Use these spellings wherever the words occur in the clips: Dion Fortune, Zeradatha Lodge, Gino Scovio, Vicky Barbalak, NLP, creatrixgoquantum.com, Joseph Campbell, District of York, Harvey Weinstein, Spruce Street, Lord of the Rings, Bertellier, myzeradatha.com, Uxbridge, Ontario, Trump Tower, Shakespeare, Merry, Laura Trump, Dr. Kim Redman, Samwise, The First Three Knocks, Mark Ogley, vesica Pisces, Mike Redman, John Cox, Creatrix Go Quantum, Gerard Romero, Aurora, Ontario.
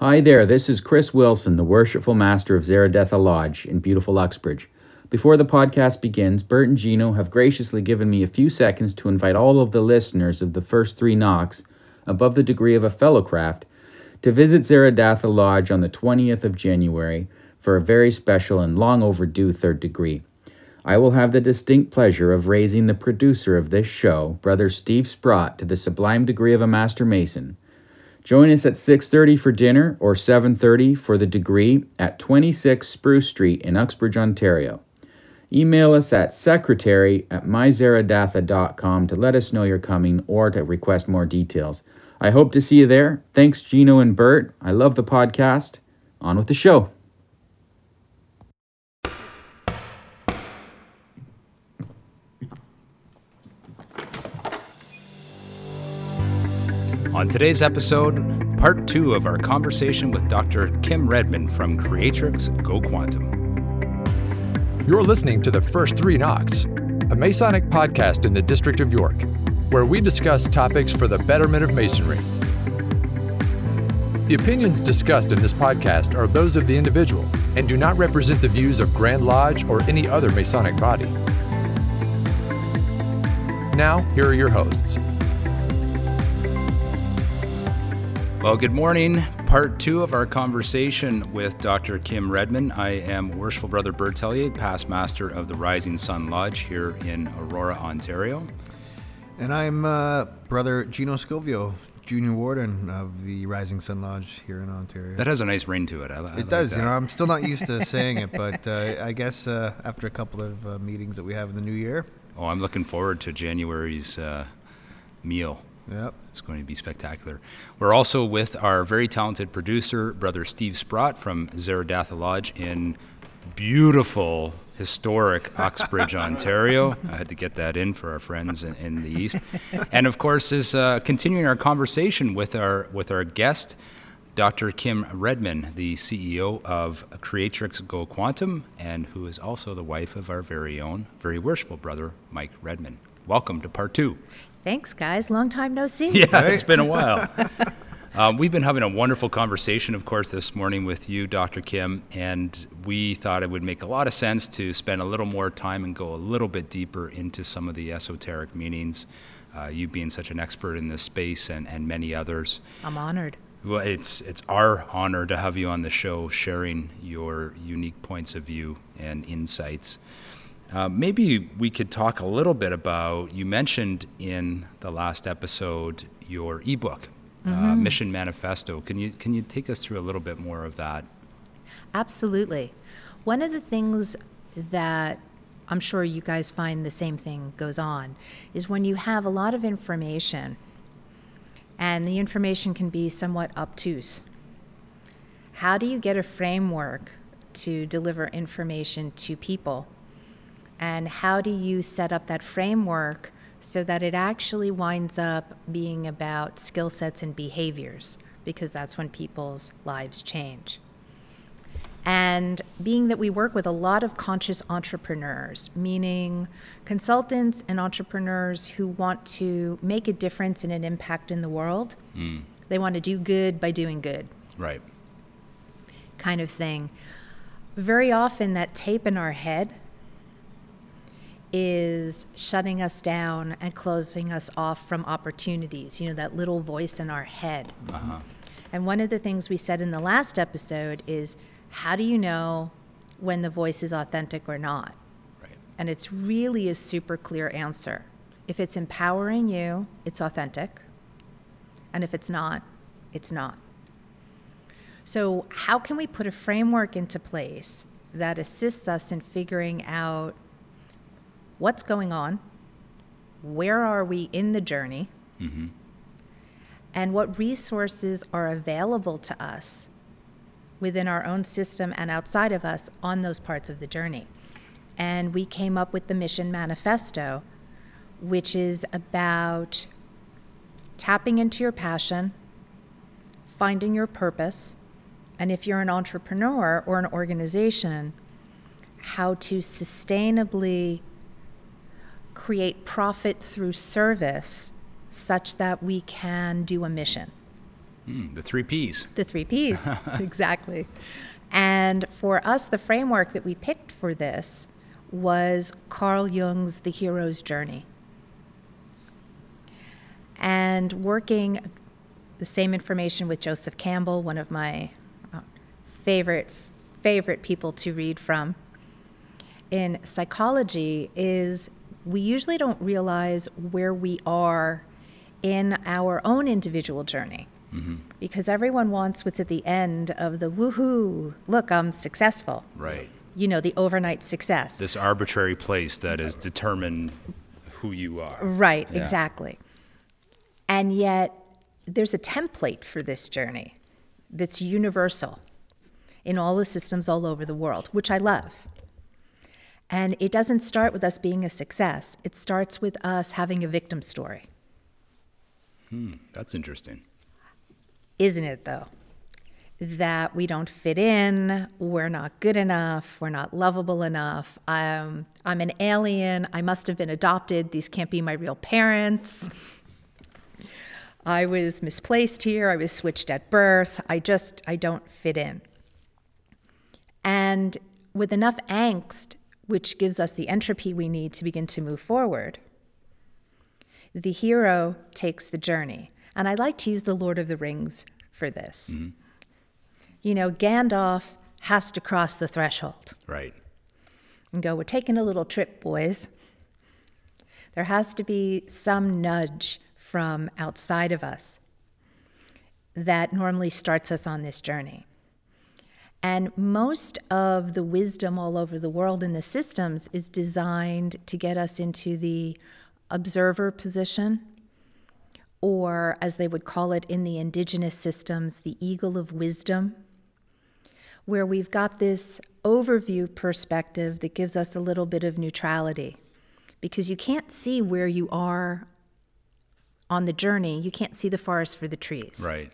Hi there, this is Chris Wilson, the Worshipful Master of Zeradatha Lodge in beautiful Uxbridge. Before the podcast begins, Bert and Gino have graciously given me a few seconds to invite all of the listeners of the first three knocks above the degree of a fellow craft to visit Zeradatha Lodge on the 20th of January for a very special and long overdue third degree. I will have the distinct pleasure of raising the producer of this show, Brother Steve Sprott, to the sublime degree of a Master Mason. Join us at 6:30 for dinner or 7:30 for the degree at 26 Spruce Street in Uxbridge, Ontario. Email us at secretary@myzeradatha.com to let us know you're coming or to request more details. I hope to see you there. Thanks, Gino and Bert. I love the podcast. On with the show. On today's episode, part two of our conversation with Dr. Kim Redman from Creatrix Go Quantum. You're listening to The First Three Knocks, a Masonic podcast in the District of York, where we discuss topics for the betterment of Masonry. The opinions discussed in this podcast are those of the individual and do not represent the views of Grand Lodge or any other Masonic body. Now, here are your hosts. Well, good morning. Part two of our conversation with Dr. Kim Redman. I am Worshipful Brother Bertellier, past master of the Rising Sun Lodge here in Aurora, Ontario. And I'm Brother Gino Scovio, Junior Warden of the Rising Sun Lodge here in Ontario. That has a nice ring to it. It does. That. You know, I'm still not used to saying it, but I guess after a couple of meetings that we have in the new year. Oh, I'm looking forward to January's meal. Yep. It's going to be spectacular. We're also with our very talented producer, Brother Steve Sprott from Zeradatha Lodge in beautiful, historic Uxbridge, Ontario. I had to get that in for our friends in the East. And of course, is continuing our conversation with our guest, Dr. Kim Redman, the CEO of Creatrix Go Quantum, and who is also the wife of our very own, very worshipful brother, Mike Redman. Welcome to part two. Thanks, guys. Long time no see. Yeah, right? It's been a while. We've been having a wonderful conversation, of course, this morning with you, Dr. Kim, and we thought it would make a lot of sense to spend a little more time and go a little bit deeper into some of the esoteric meanings, you being such an expert in this space and many others. I'm honored. Well, it's our honor to have you on the show sharing your unique points of view and insights. Maybe we could talk a little bit about, you mentioned in the last episode, your ebook, Mission Manifesto. Can you take us through a little bit more of that? Absolutely. One of the things that I'm sure you guys find the same thing goes on is when you have a lot of information and the information can be somewhat obtuse. How do you get a framework to deliver information to people? And how do you set up that framework so that it actually winds up being about skill sets and behaviors? Because that's when people's lives change. And being that we work with a lot of conscious entrepreneurs, meaning consultants and entrepreneurs who want to make a difference and an impact in the world, they want to do good by doing good. Right. Kind of thing. Very often that tape in our head is shutting us down and closing us off from opportunities, you know, that little voice in our head. And one of the things we said in the last episode is, how do you know when the voice is authentic or not? Right. And it's really a super clear answer. If it's empowering you, it's authentic. And if it's not, it's not. So how can we put a framework into place that assists us in figuring out what's going on, where are we in the journey, and what resources are available to us within our own system and outside of us on those parts of the journey? And we came up with the Mission Manifesto, which is about tapping into your passion, finding your purpose, and if you're an entrepreneur or an organization, how to sustainably create profit through service such that we can do a mission. The three Ps. The three Ps, exactly. And for us, the framework that we picked for this was Carl Jung's The Hero's Journey. And working the same information with Joseph Campbell, one of my favorite people to read from in psychology, is we usually don't realize where we are in our own individual journey. Mm-hmm. Because everyone wants what's at the end of the woohoo, look, I'm successful. Right. You know, the overnight success. This arbitrary place that has determined who you are. Right, yeah. Exactly. And yet there's a template for this journey that's universal in all the systems all over the world, which I love. And it doesn't start with us being a success. It starts with us having a victim story. That's interesting. Isn't it, though? That we don't fit in, we're not good enough, we're not lovable enough, I'm an alien, I must have been adopted, these can't be my real parents, I was misplaced here, I was switched at birth, I don't fit in. And with enough angst, which gives us the entropy we need to begin to move forward, the hero takes the journey. And I like to use the Lord of the Rings for this. Mm-hmm. You know, Gandalf has to cross the threshold. Right. And go, we're taking a little trip, boys. There has to be some nudge from outside of us that normally starts us on this journey. And most of the wisdom all over the world in the systems is designed to get us into the observer position, or as they would call it in the indigenous systems, the eagle of wisdom, where we've got this overview perspective that gives us a little bit of neutrality, because you can't see where you are on the journey. You can't see the forest for the trees. Right.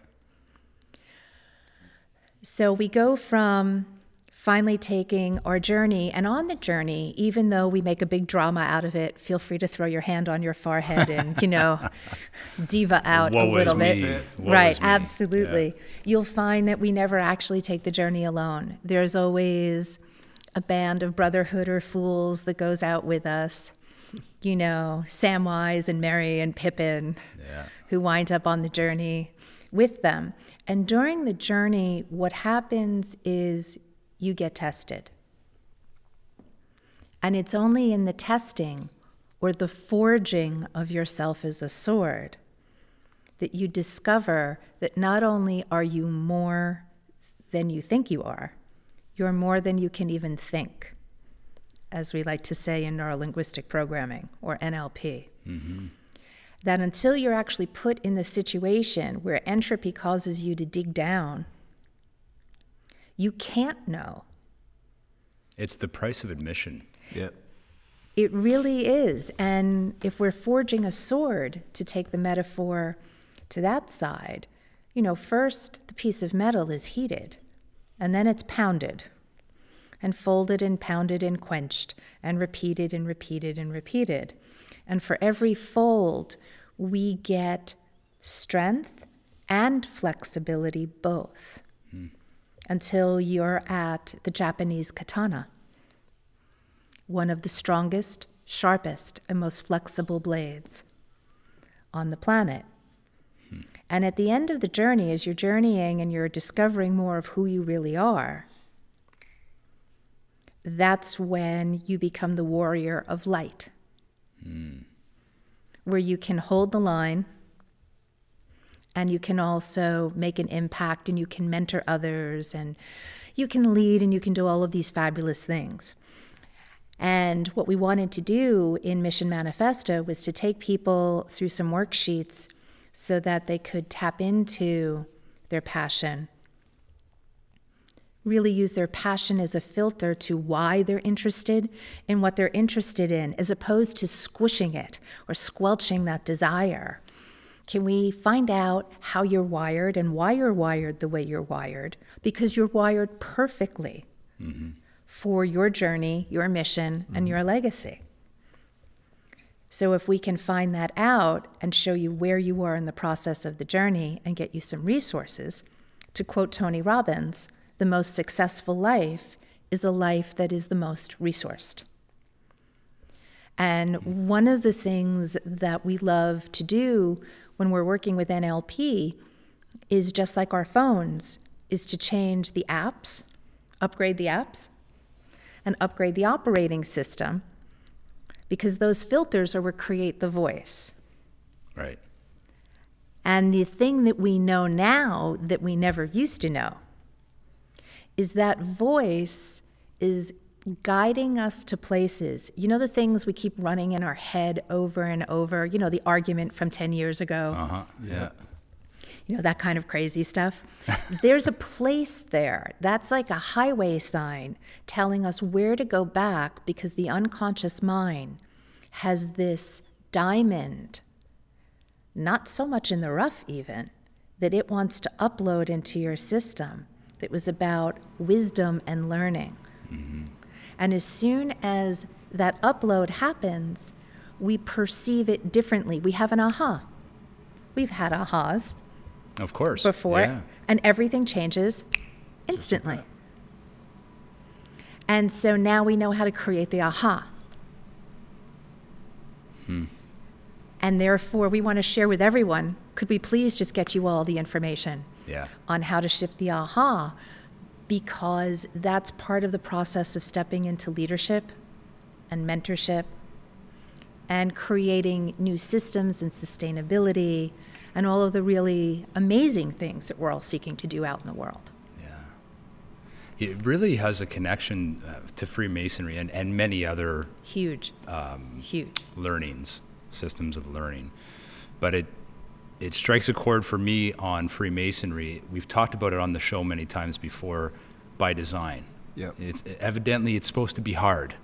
So we go from finally taking our journey, and on the journey, even though we make a big drama out of it, feel free to throw your hand on your forehead and, you know, diva out a little bit. Right, absolutely. Yeah. You'll find that we never actually take the journey alone. There's always a band of brotherhood or fools that goes out with us, you know, Samwise and Merry and Pippin, yeah, who wind up on the journey with them. And during the journey, what happens is you get tested. And it's only in the testing or the forging of yourself as a sword that you discover that not only are you more than you think you are, you're more than you can even think, as we like to say in neurolinguistic programming, or NLP. Mm-hmm. That until you're actually put in the situation where entropy causes you to dig down, you can't know. It's the price of admission. Yeah. It really is. And if we're forging a sword, to take the metaphor to that side, you know, first the piece of metal is heated, and then it's pounded and folded and pounded and quenched and repeated and repeated and repeated. And for every fold, we get strength and flexibility both. Until you're at the Japanese katana, one of the strongest, sharpest, and most flexible blades on the planet. Hmm. And at the end of the journey, as you're journeying and you're discovering more of who you really are, that's when you become the warrior of light, where you can hold the line, and you can also make an impact, and you can mentor others, and you can lead, and you can do all of these fabulous things. And what we wanted to do in Mission Manifesto was to take people through some worksheets so that they could tap into their passion, really use their passion as a filter to why they're interested in what they're interested in, as opposed to squishing it or squelching that desire. Can we find out how you're wired and why you're wired the way you're wired? Because you're wired perfectly for your journey, your mission, and your legacy. So if we can find that out and show you where you are in the process of the journey and get you some resources, to quote Tony Robbins, the most successful life is a life that is the most resourced. And one of the things that we love to do when we're working with NLP is, just like our phones, is to change the apps, upgrade the apps, and upgrade the operating system, because those filters are what create the voice. Right. And the thing that we know now that we never used to know is that voice is guiding us to places. You know, the things we keep running in our head over and over, you know, the argument from 10 years ago. Uh-huh. Yeah. You know, that kind of crazy stuff. There's a place there that's like a highway sign telling us where to go back, because the unconscious mind has this diamond, not so much in the rough even, that it wants to upload into your system that was about wisdom and learning. Mm-hmm. And as soon as that upload happens, we perceive it differently. We have an aha. We've had ahas. Of course. Before, yeah. And everything changes instantly. Like, and so now we know how to create the aha. Hmm. And therefore, we want to share with everyone, could we please just get you all the information on how to shift the aha, because that's part of the process of stepping into leadership and mentorship and creating new systems and sustainability and all of the really amazing things that we're all seeking to do out in the world. Yeah. It really has a connection to Freemasonry and many other huge learnings, systems of learning. But it strikes a chord for me on Freemasonry. We've talked about it on the show many times before, by design. Yep. It's supposed to be hard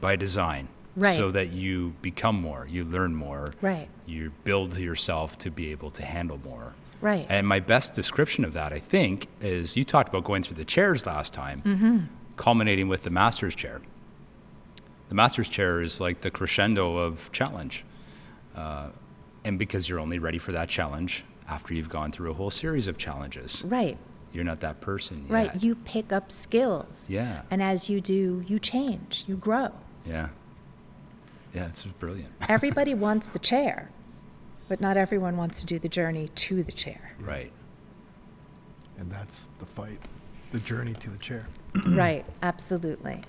by design. Right. So that you become more, you learn more, right. You build yourself to be able to handle more. Right. And my best description of that, I think, is you talked about going through the chairs last time, culminating with the master's chair. The master's chair is like the crescendo of challenge. And because you're only ready for that challenge after you've gone through a whole series of challenges. Right. You're not that person yet. Right. You pick up skills. Yeah. And as you do, you change, you grow. Yeah. Yeah, it's brilliant. Everybody wants the chair, but not everyone wants to do the journey to the chair. Right. And that's the fight, the journey to the chair. Right, absolutely.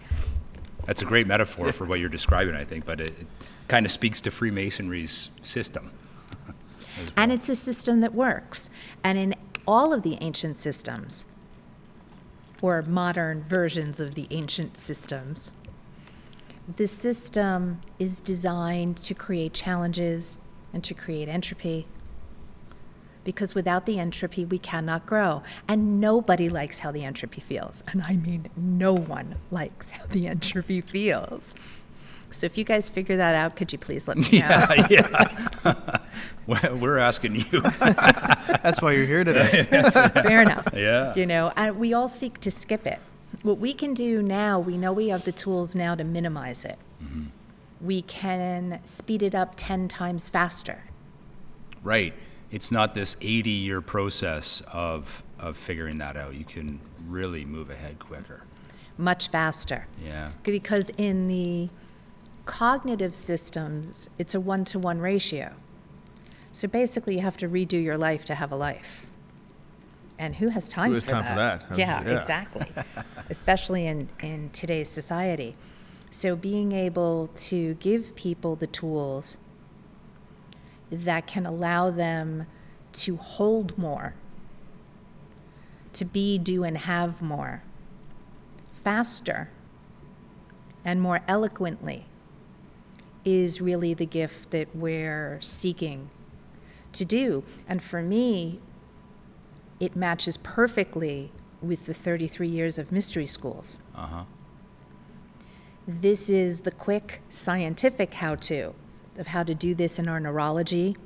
That's a great metaphor for what you're describing, I think, but it kind of speaks to Freemasonry's system. Well. And it's a system that works. And in all of the ancient systems, or modern versions of the ancient systems, this system is designed to create challenges and to create entropy, because without the entropy, we cannot grow. And nobody likes how the entropy feels. And I mean, no one likes how the entropy feels. So if you guys figure that out, could you please let me know? Yeah. We're asking you. That's why you're here today. Fair enough. Yeah. You know, and we all seek to skip it. What we can do now, we know we have the tools now to minimize it. Mm-hmm. We can speed it up 10 times faster. Right. It's not this 80-year process of figuring that out. You can really move ahead quicker. Much faster. Yeah. Because in the cognitive systems, it's a 1-to-1 ratio. So basically, you have to redo your life to have a life. And who has time for that? Yeah, exactly. Especially in today's society. So being able to give people the tools that can allow them to hold more, to be, do, and have more, faster and more eloquently, is really the gift that we're seeking to do. And for me, it matches perfectly with the 33 years of mystery schools. Uh-huh. This is the quick scientific how-to of how to do this in our neurology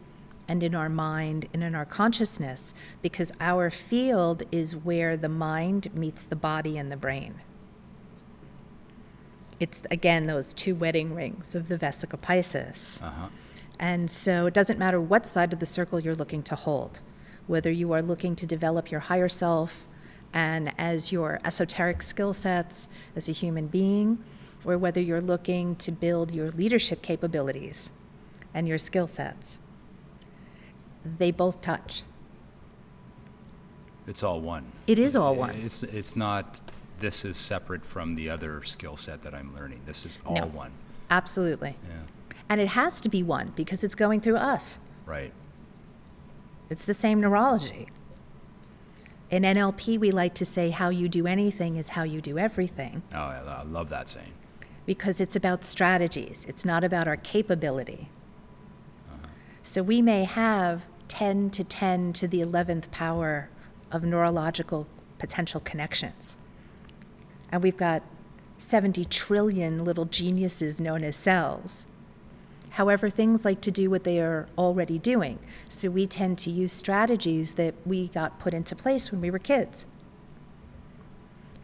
and in our mind and in our consciousness, because our field is where the mind meets the body and the brain. It's, again, those two wedding rings of the vesica Pisces. Uh-huh. And so it doesn't matter what side of the circle you're looking to hold, whether you are looking to develop your higher self and as your esoteric skill sets as a human being, or whether you're looking to build your leadership capabilities and your skill sets. They both touch. It's all one. It is all one. It's not... this is separate from the other skill set that I'm learning. This is all one. Absolutely. Yeah. And it has to be one because it's going through us. Right. It's the same neurology. In NLP, we like to say how you do anything is how you do everything. Oh, I love that saying. Because it's about strategies. It's not about our capability. Uh-huh. So we may have 10 to the 11th power of neurological potential connections. And we've got 70 trillion little geniuses known as cells. However, things like to do what they are already doing. So we tend to use strategies that we got put into place when we were kids.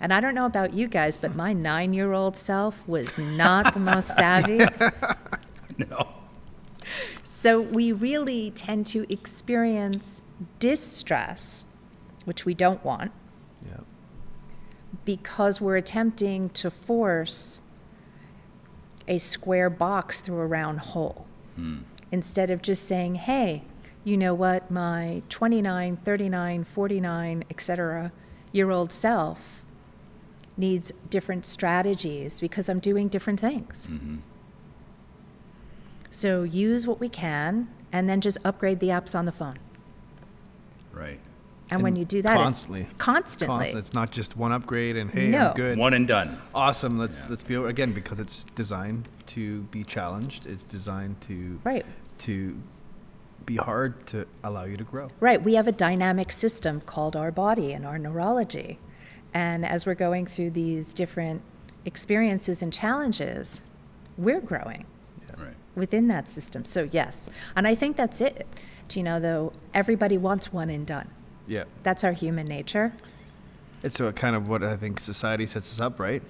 And I don't know about you guys, but my 9-year-old self was not the most savvy. No. So we really tend to experience distress, which we don't want. Yeah. Because we're attempting to force a square box through a round hole. Mm. Instead of just saying, hey, you know what, my 29, 39, 49, etc. year old self needs different strategies because I'm doing different things. Mm-hmm. So use what we can and then just upgrade the apps on the phone. Right. And when you do that, constantly, it's not just one upgrade and hey, I'm good. One and done. Awesome. Let's be over again, because it's designed to be challenged. It's designed to be hard, to allow you to grow. Right. We have a dynamic system called our body and our neurology. And as we're going through these different experiences and challenges, we're growing within that system. So yes. And I think that's it. Do you know, though, everybody wants one and done. Yeah, that's our human nature. It's a kind of what I think society sets us up, right?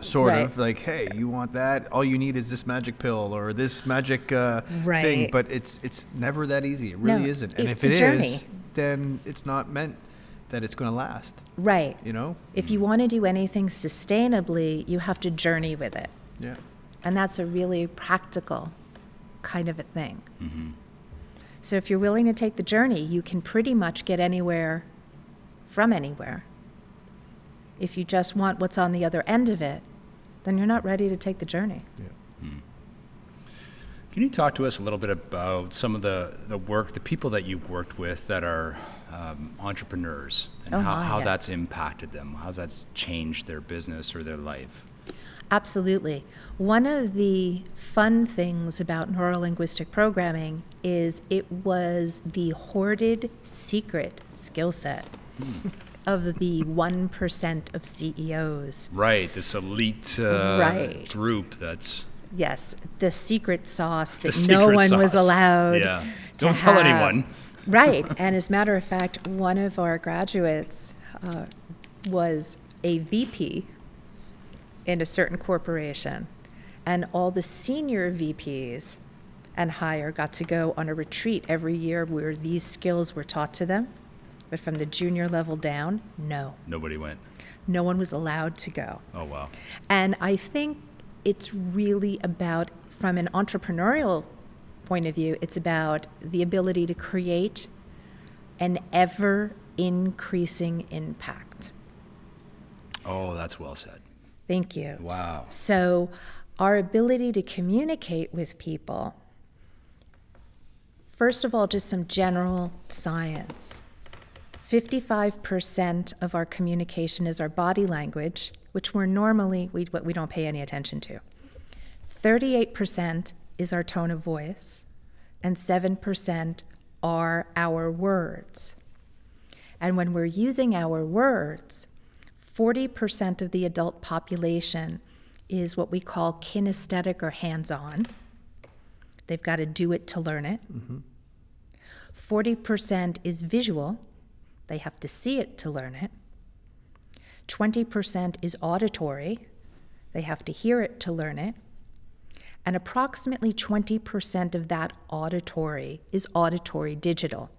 Sort of like, hey, you want that? All you need is this magic pill or this magic thing. But it's never that easy. It really isn't. And if it is, then it's not meant that it's going to last. Right. You know, if you want to do anything sustainably, you have to journey with it. Yeah. And that's a really practical kind of a thing. Mm-hmm. So if you're willing to take the journey, you can pretty much get anywhere from anywhere. If you just want what's on the other end of it, then you're not ready to take the journey. Yeah. Hmm. Can you talk to us a little bit about some of the work, the people that you've worked with that are entrepreneurs, and how that's impacted them, how that's changed their business or their life? Absolutely. One of the fun things about neurolinguistic programming is it was the hoarded secret skill set of the 1% of CEOs. Right, this elite group that's... Yes, the secret sauce that no one was allowed to don't tell anyone. Right, and as a matter of fact, one of our graduates was a VP in a certain corporation, and all the senior VPs and higher got to go on a retreat every year where these skills were taught to them, but from the junior level down, nobody went. No one was allowed to go. Oh, wow. And I think it's really about, from an entrepreneurial point of view, it's about the ability to create an ever-increasing impact. Oh, that's well said. Thank you. Wow. So our ability to communicate with people, first of all, just some general science. 55% of our communication is our body language, which we're normally, we don't pay any attention to. 38% is our tone of voice, and 7% are our words. And when we're using our words, 40% of the adult population is what we call kinesthetic or hands-on. They've got to do it to learn it. Mm-hmm. 40% is visual. They have to see it to learn it. 20% is auditory. They have to hear it to learn it. And approximately 20% of that auditory is auditory digital.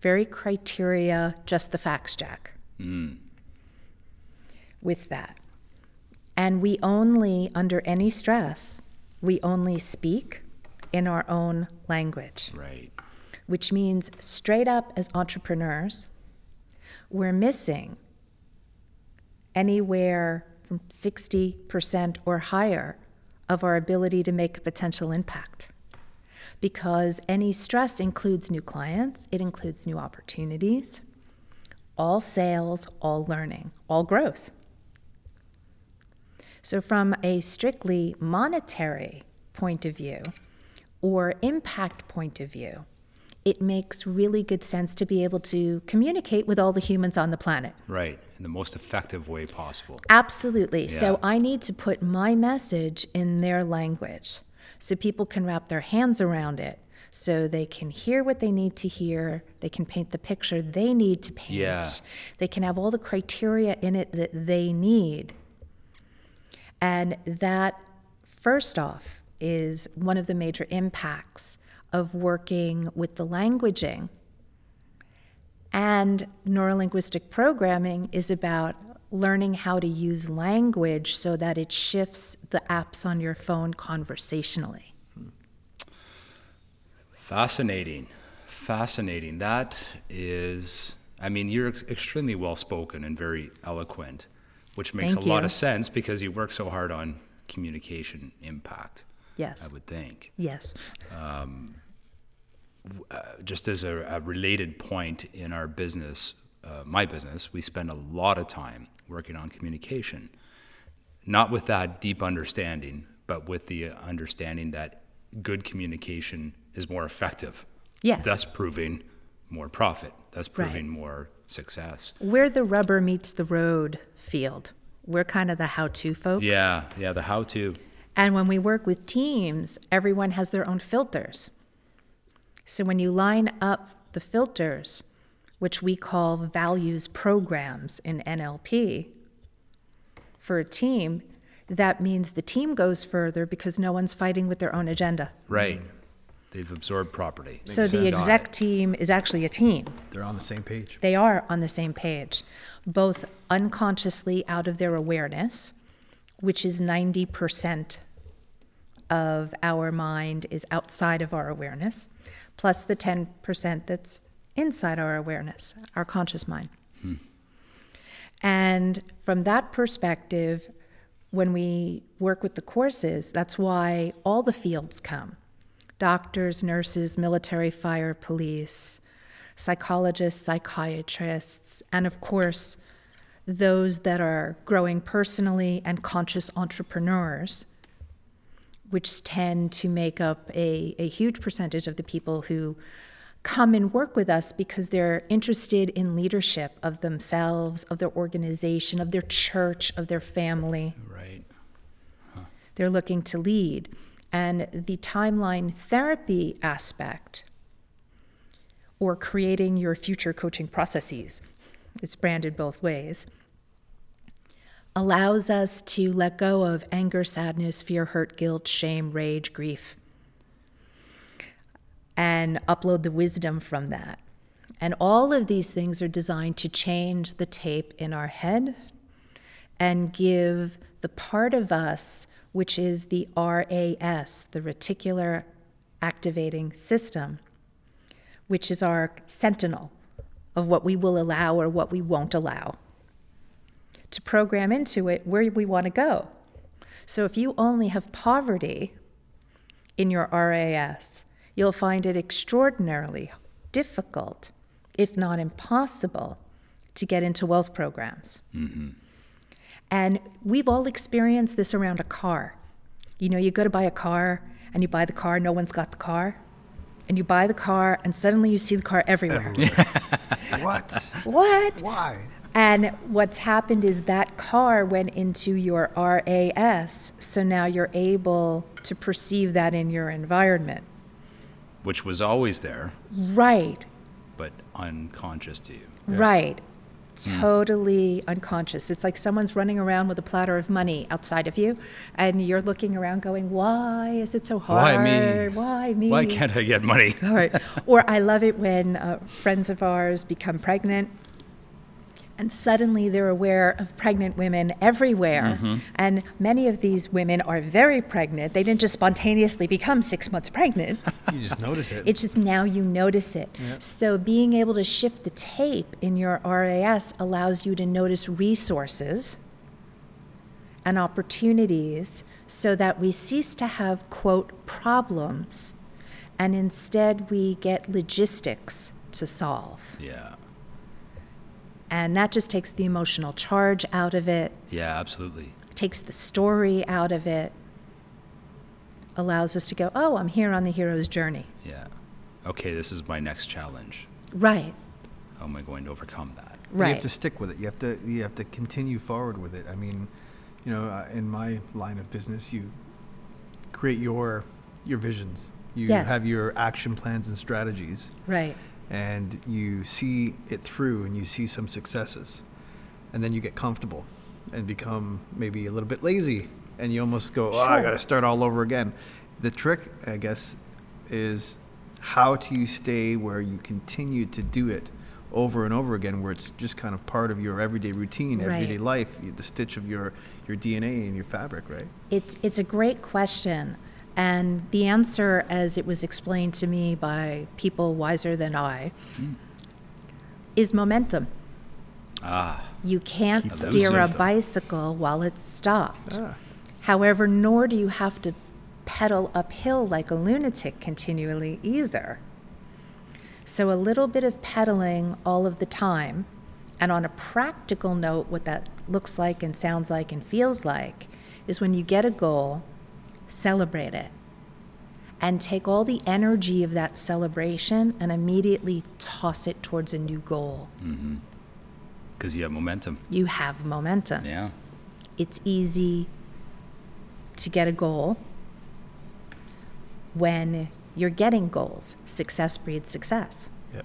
Very criteria, just the facts, Jack. Mm. With that. And we only, under any stress, we only speak in our own language. Right. Which means straight up as entrepreneurs, we're missing anywhere from 60% or higher of our ability to make a potential impact. Because any stress includes new clients, it includes new opportunities, all sales, all learning, all growth. So from a strictly monetary point of view or impact point of view, it makes really good sense to be able to communicate with all the humans on the planet. Right, in the most effective way possible. Absolutely. Yeah. So I need to put my message in their language so people can wrap their hands around it, so they can hear what they need to hear, they can paint the picture they need to paint, they can have all the criteria in it that they need. And that, first off, is one of the major impacts of working with the languaging. And neurolinguistic programming is about learning how to use language so that it shifts the apps on your phone conversationally. Fascinating. That is, I mean, you're extremely well-spoken and very eloquent, which makes a lot of sense because you work so hard on communication impact. Yes. I would think. Yes. Just as a related point in our business, my business, we spend a lot of time working on communication, not with that deep understanding, but with the understanding that good communication is more effective. Yes. Thus proving more profit. Thus proving more success. Where the rubber meets the road field. We're kind of the how-to folks. Yeah, the how-to. And when we work with teams, everyone has their own filters. So when you line up the filters, which we call values programs in NLP, for a team, that means the team goes further because no one's fighting with their own agenda. Right. They've absorbed property. So the exec team is actually a team. They're on the same page. They are on the same page, both unconsciously out of their awareness, which is 90% of our mind is outside of our awareness, plus the 10% that's inside our awareness, our conscious mind. Hmm. And from that perspective, when we work with the courses, that's why all the fields come. Doctors, nurses, military, fire, police, psychologists, psychiatrists, and of course, those that are growing personally and conscious entrepreneurs, which tend to make up a huge percentage of the people who come and work with us because they're interested in leadership of themselves, of their organization, of their church, of their family. Right. Huh. They're looking to lead. And the timeline therapy aspect, or creating your future coaching processes, it's branded both ways, allows us to let go of anger, sadness, fear, hurt, guilt, shame, rage, grief, and upload the wisdom from that. And all of these things are designed to change the tape in our head and give the part of us, which is the RAS, the reticular activating system, which is our sentinel of what we will allow or what we won't allow, to program into it where we want to go. So if you only have poverty in your RAS, you'll find it extraordinarily difficult, if not impossible, to get into wealth programs. Mm-hmm. And we've all experienced this around a car. You know, you go to buy a car, and you buy the car, no one's got the car. And you buy the car, and suddenly you see the car everywhere. What? Why? And what's happened is that car went into your RAS, so now you're able to perceive that in your environment. Which was always there. Right. But unconscious to you. Yeah. Right. totally unconscious. It's like someone's running around with a platter of money outside of you, and you're looking around going, why is it so hard? Why me? Why can't I get money? All right. Or I love it when friends of ours become pregnant, and suddenly they're aware of pregnant women everywhere. Mm-hmm. And many of these women are very pregnant. They didn't just spontaneously become 6 months pregnant. You just notice it. It's just now you notice it. Yep. So being able to shift the tape in your RAS allows you to notice resources and opportunities so that we cease to have, quote, problems, and instead we get logistics to solve. Yeah. And that just takes the emotional charge out of it. Yeah, absolutely. Takes the story out of it. Allows us to go, oh, I'm here on the hero's journey. Yeah. Okay, this is my next challenge. Right. How am I going to overcome that? Right. You have to stick with it. You have to continue forward with it. I mean, you know, in my line of business, you create your visions. You have your action plans and strategies. Right. And you see it through, and you see some successes, and then you get comfortable and become maybe a little bit lazy, and you almost go, oh, I gotta start all over again. The trick, I guess, is how do you stay where you continue to do it over and over again, where it's just kind of part of your everyday routine, everyday life, the stitch of your DNA and your fabric, right? It's a great question. And the answer, as it was explained to me by people wiser than I, is momentum. You can't steer a bicycle while it's stopped. However, nor do you have to pedal uphill like a lunatic continually either. So a little bit of pedaling all of the time, and on a practical note, what that looks like and sounds like and feels like is when you get a goal, celebrate it, and take all the energy of that celebration and immediately toss it towards a new goal. Because you have momentum. You have momentum. Yeah. It's easy to get a goal when you're getting goals. Success breeds success. Yep.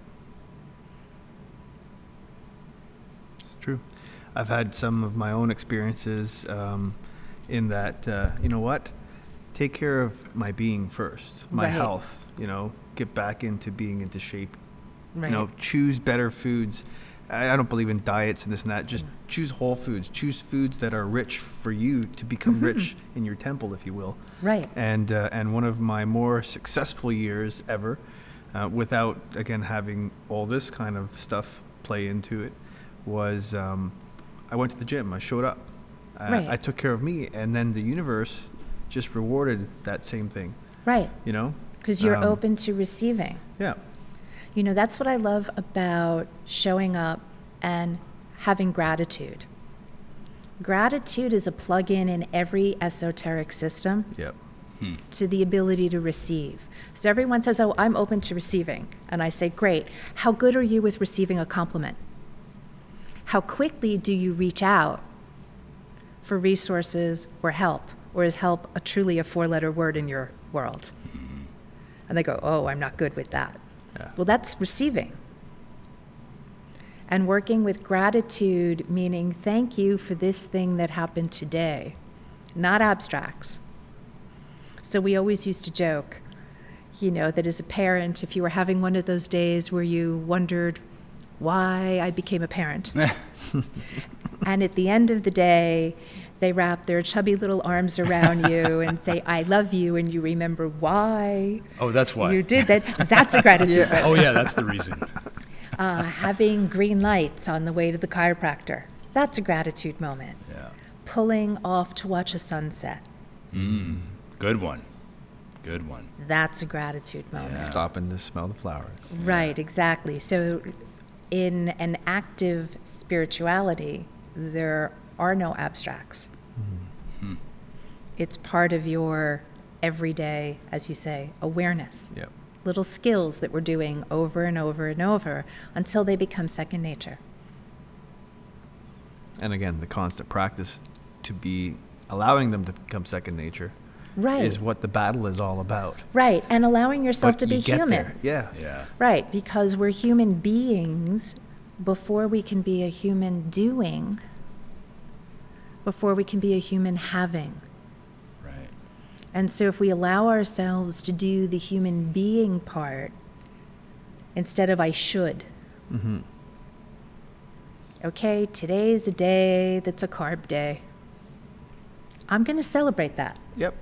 It's true. I've had some of my own experiences in that, you know what? Take care of my being first, my health, you know, get back into being into shape, you know, choose better foods. I don't believe in diets and this and that. Just choose whole foods, choose foods that are rich for you to become rich in your temple, if you will. Right. And one of my more successful years ever, without, again, having all this kind of stuff play into it, was I went to the gym. I showed up. I took care of me. And then the universe just rewarded that same thing. Right. You know? Because you're open to receiving. Yeah. You know, that's what I love about showing up and having gratitude. Gratitude is a plug-in in every esoteric system to the ability to receive. So everyone says, oh, I'm open to receiving. And I say, great. How good are you with receiving a compliment? How quickly do you reach out for resources or help? Or is help truly a four-letter word in your world? And they go, oh, I'm not good with that. Well, that's receiving. And working with gratitude, meaning thank you for this thing that happened today, not abstracts. So we always used to joke, you know, that as a parent, if you were having one of those days where you wondered why I became a parent. And at the end of the day, they wrap their chubby little arms around you and say, I love you, and you remember why. Oh, that's why. You did that. That's a gratitude. Oh, yeah, that's the reason. Having green lights on the way to the chiropractor. That's a gratitude moment. Yeah. Pulling off to watch a sunset. Good one. Good one. That's a gratitude moment. Yeah. Stopping to smell the flowers. Right, exactly. So in an active spirituality, there are no abstracts. It's part of your everyday, as you say, awareness. Little skills that we're doing over and over and over until they become second nature. And again, the constant practice to be allowing them to become second nature is what the battle is all about. Right, and allowing yourself to be human. There. Right, because we're human beings before we can be a human doing, before we can be a human having. Right. And so if we allow ourselves to do the human being part instead of I should. Mm-hmm. Okay, today's a day that's a carb day. I'm going to celebrate that. Yep.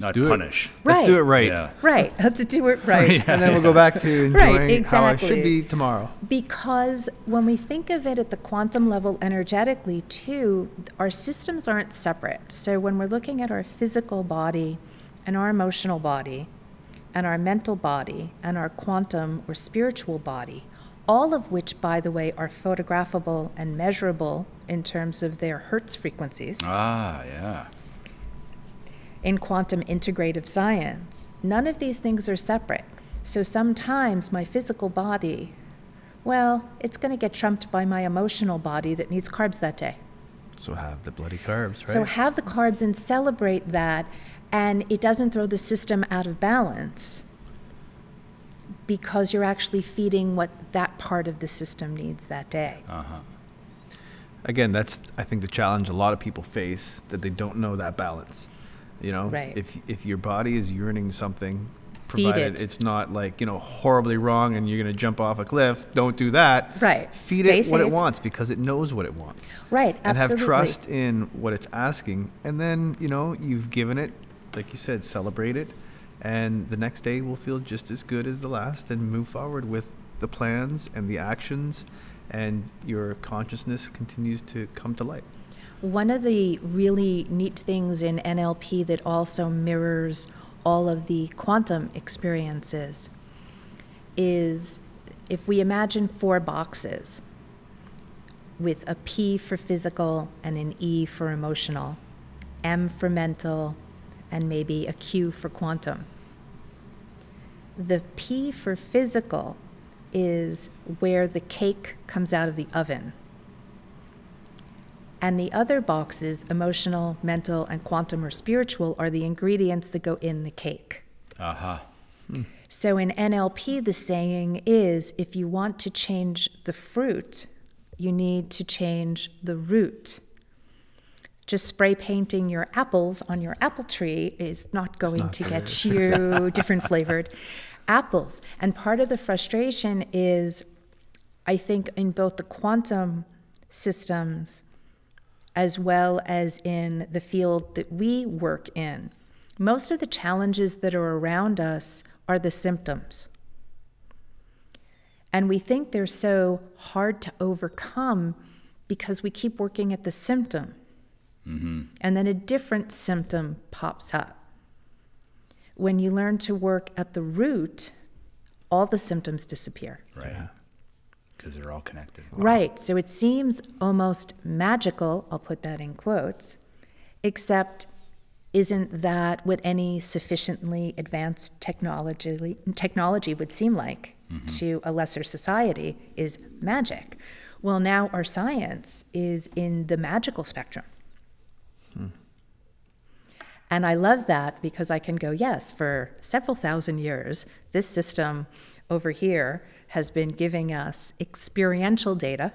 Not punish. Right. Let's do it right. Yeah. Right. Let's do it right. Yeah. And then we'll go back to enjoying how I should be tomorrow. Because when we think of it at the quantum level energetically too, our systems aren't separate. So when we're looking at our physical body and our emotional body and our mental body and our quantum or spiritual body, all of which, by the way, are photographable and measurable in terms of their Hertz frequencies. Ah, yeah. In quantum integrative science, none of these things are separate. So sometimes my physical body, well, it's going to get trumped by my emotional body that needs carbs that day. So have the bloody carbs, right? So have the carbs and celebrate that, and it doesn't throw the system out of balance because you're actually feeding what that part of the system needs that day. Uh-huh. Again, that's, I think, the challenge a lot of people face, that they don't know that balance. You know, right. If your body is yearning something, provided it's not like, you know, horribly wrong and you're going to jump off a cliff, don't do that. Right. Feed Stay it safe. What it wants, because it knows what it wants. Right. Absolutely. And have trust in what it's asking. And then, you know, you've given it, like you said, celebrate it. And the next day will feel just as good as the last, and move forward with the plans and the actions, and your consciousness continues to come to light. One of the really neat things in NLP that also mirrors all of the quantum experiences is if we imagine four boxes with a P for physical and an E for emotional, M for mental, and maybe a Q for quantum. The P for physical is where the cake comes out of the oven. And the other boxes, emotional, mental, and quantum or spiritual, are the ingredients that go in the cake. Aha. Uh-huh. Mm. So in NLP, the saying is, if you want to change the fruit, you need to change the root. Just spray painting your apples on your apple tree is not going to get you different flavored apples. And part of the frustration is, I think, in both the quantum systems as well as in the field that we work in, most of the challenges that are around us are the symptoms. And we think they're so hard to overcome because we keep working at the symptom. Mm-hmm. And then a different symptom pops up. When you learn to work at the root, all the symptoms disappear. Right. Yeah. Because they're all connected. Wow. Right. So it seems almost magical, I'll put that in quotes, except isn't that what any sufficiently advanced technology would seem like mm-hmm. to a lesser society is magic. Well, now our science is in the magical spectrum. Hmm. And I love that because I can go, yes, for several thousand years, this system over here has been giving us experiential data,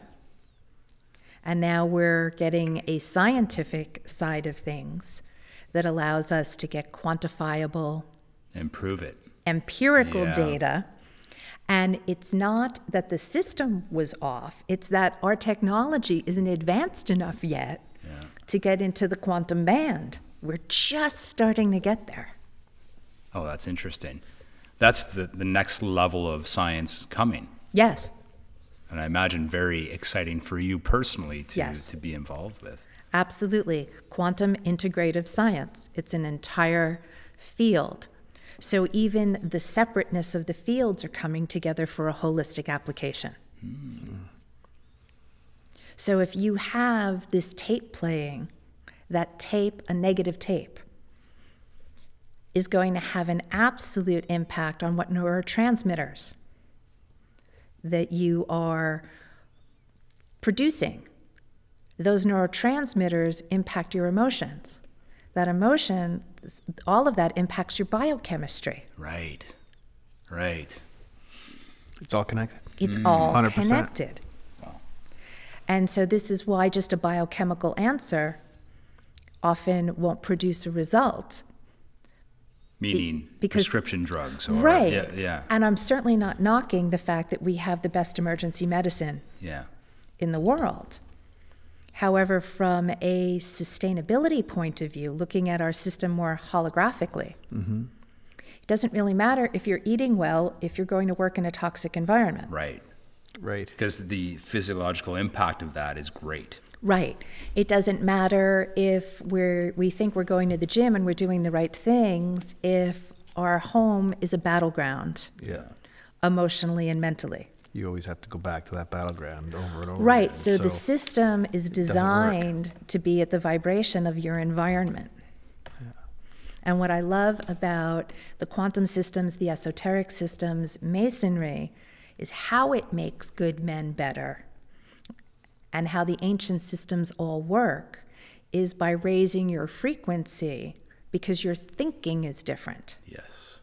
and now we're getting a scientific side of things that allows us to get quantifiable, improve it, empirical data. And it's not that the system was off, it's that our technology isn't advanced enough yet to get into the quantum band. We're just starting to get there. Oh, that's interesting. That's the next level of science coming. Yes. And I imagine very exciting for you personally to be involved with. Absolutely. Quantum integrative science. It's an entire field. So even the separateness of the fields are coming together for a holistic application. Hmm. So if you have this tape playing, that tape, a negative tape, is going to have an absolute impact on what neurotransmitters that you are producing. Those neurotransmitters impact your emotions. That emotion, all of that impacts your biochemistry. Right. It's all connected. It's all 100%. Connected. And so this is why just a biochemical answer often won't produce a result. Meaning prescription drugs. Or, right. Yeah, yeah. And I'm certainly not knocking the fact that we have the best emergency medicine in the world. However, from a sustainability point of view, looking at our system more holographically, it doesn't really matter if you're eating well, if you're going to work in a toxic environment. Right. Right. Because the physiological impact of that is great. Right. It doesn't matter if we think we're going to the gym and we're doing the right things if our home is a battleground. Yeah. Emotionally and mentally. You always have to go back to that battleground over and over. Right. Again. So the system is designed to be at the vibration of your environment. Yeah. And what I love about the quantum systems, the esoteric systems, masonry, is how it makes good men better, and how the ancient systems all work is by raising your frequency, because your thinking is different. Yes.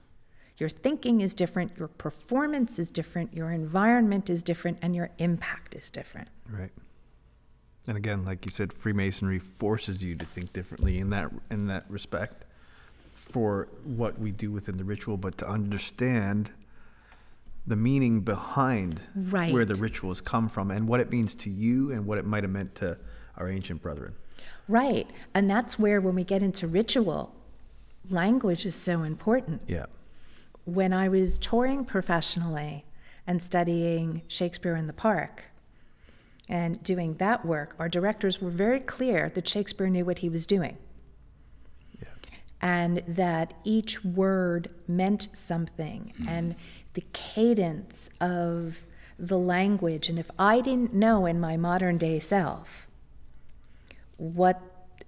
Your thinking is different, your performance is different, your environment is different, and your impact is different. Right. And again, like you said, Freemasonry forces you to think differently in that respect for what we do within the ritual, but to understand the meaning behind where the rituals come from and what it means to you and what it might have meant to our ancient brethren. Right. And that's where, when we get into ritual, language is so important. Yeah. When I was touring professionally and studying Shakespeare in the Park and doing that work, our directors were very clear that Shakespeare knew what he was doing. Yeah. And that each word meant something. Mm-hmm. And the cadence of the language. And if I didn't know in my modern day self what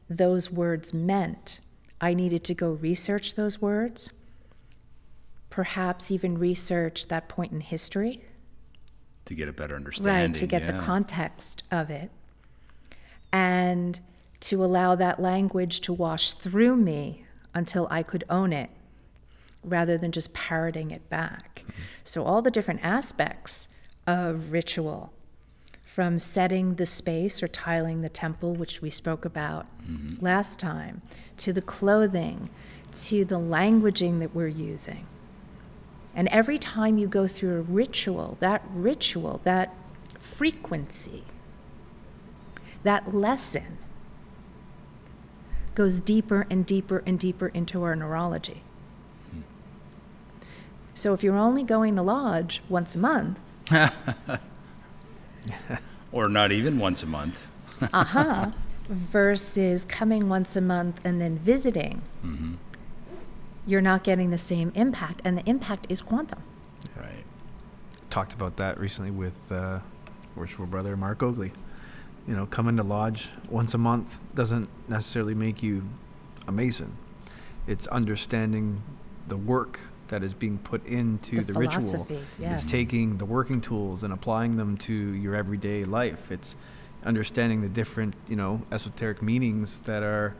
those words meant, I needed to go research those words, perhaps even research that point in history. To get a better understanding. Right, to get the context of it. And to allow that language to wash through me until I could own it, rather than just parroting it back. Mm-hmm. So all the different aspects of ritual, from setting the space or tiling the temple, which we spoke about last time, to the clothing, to the languaging that we're using. And every time you go through a ritual, that frequency, that lesson goes deeper and deeper and deeper into our neurology. So if you're only going to lodge once a month. Or not even once a month. Versus coming once a month and then visiting, you're not getting the same impact. And the impact is quantum. Right. Talked about that recently with worshipful brother Mark Ogley. You know, coming to lodge once a month doesn't necessarily make you a Mason. It's understanding the work that is being put into the ritual. It's taking the working tools and applying them to your everyday life. It's understanding the different, esoteric meanings that are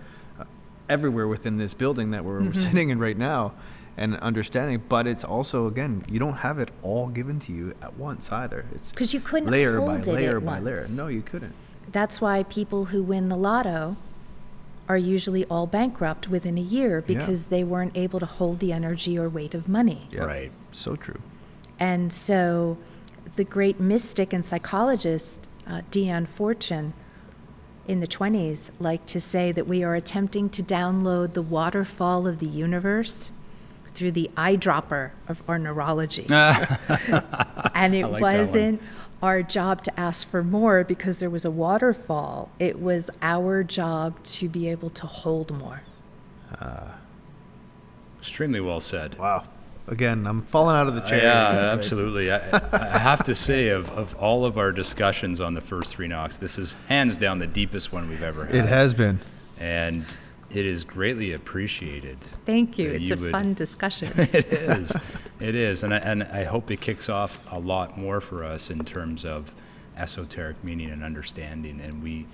everywhere within this building that we're sitting in right now, and understanding. But it's also, again, you don't have it all given to you at once either. It's because you couldn't layer by layer by layer. No, you couldn't. That's why people who win the lotto are usually all bankrupt within a year, because they weren't able to hold the energy or weight of money. Yeah. Right. So true. And so the great mystic and psychologist, Dion Fortune, in the 20s, liked to say that we are attempting to download the waterfall of the universe through the eyedropper of our neurology. And it wasn't our job to ask for more because there was a waterfall. It was our job to be able to hold more. Extremely well said. Wow. Again, I'm falling out of the chair. Yeah, absolutely. I have to say, of all of our discussions on the first three knocks, this is hands down the deepest one we've ever had. It has been. And it is greatly appreciated. Thank you. It's a fun discussion. It is. It is. And I hope it kicks off a lot more for us in terms of esoteric meaning and understanding. And we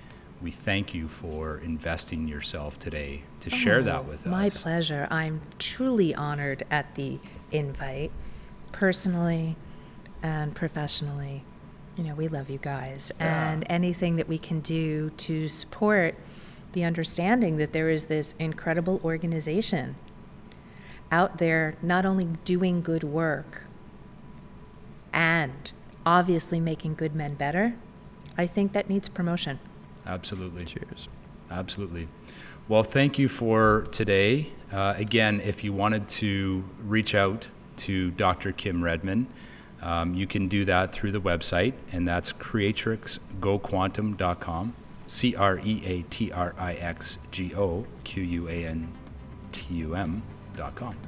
thank you for investing yourself today to share that with us. My pleasure. I'm truly honored at the invite, personally and professionally. you know, we love you guys. Yeah. And anything that we can do to support the understanding that there is this incredible organization out there not only doing good work and obviously making good men better, I think that needs promotion. Absolutely. Cheers. Absolutely. Well, thank you for today. Again, if you wanted to reach out to Dr. Kim Redman, you can do that through the website, and that's creatrixgoquantum.com, creatrixgoquantum.com.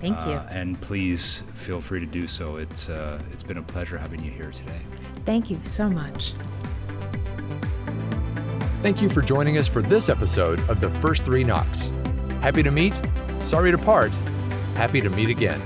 Thank you. And please feel free to do so. It's been a pleasure having you here today. Thank you so much. Thank you for joining us for this episode of The First Three Knocks. Happy to meet, sorry to part, happy to meet again.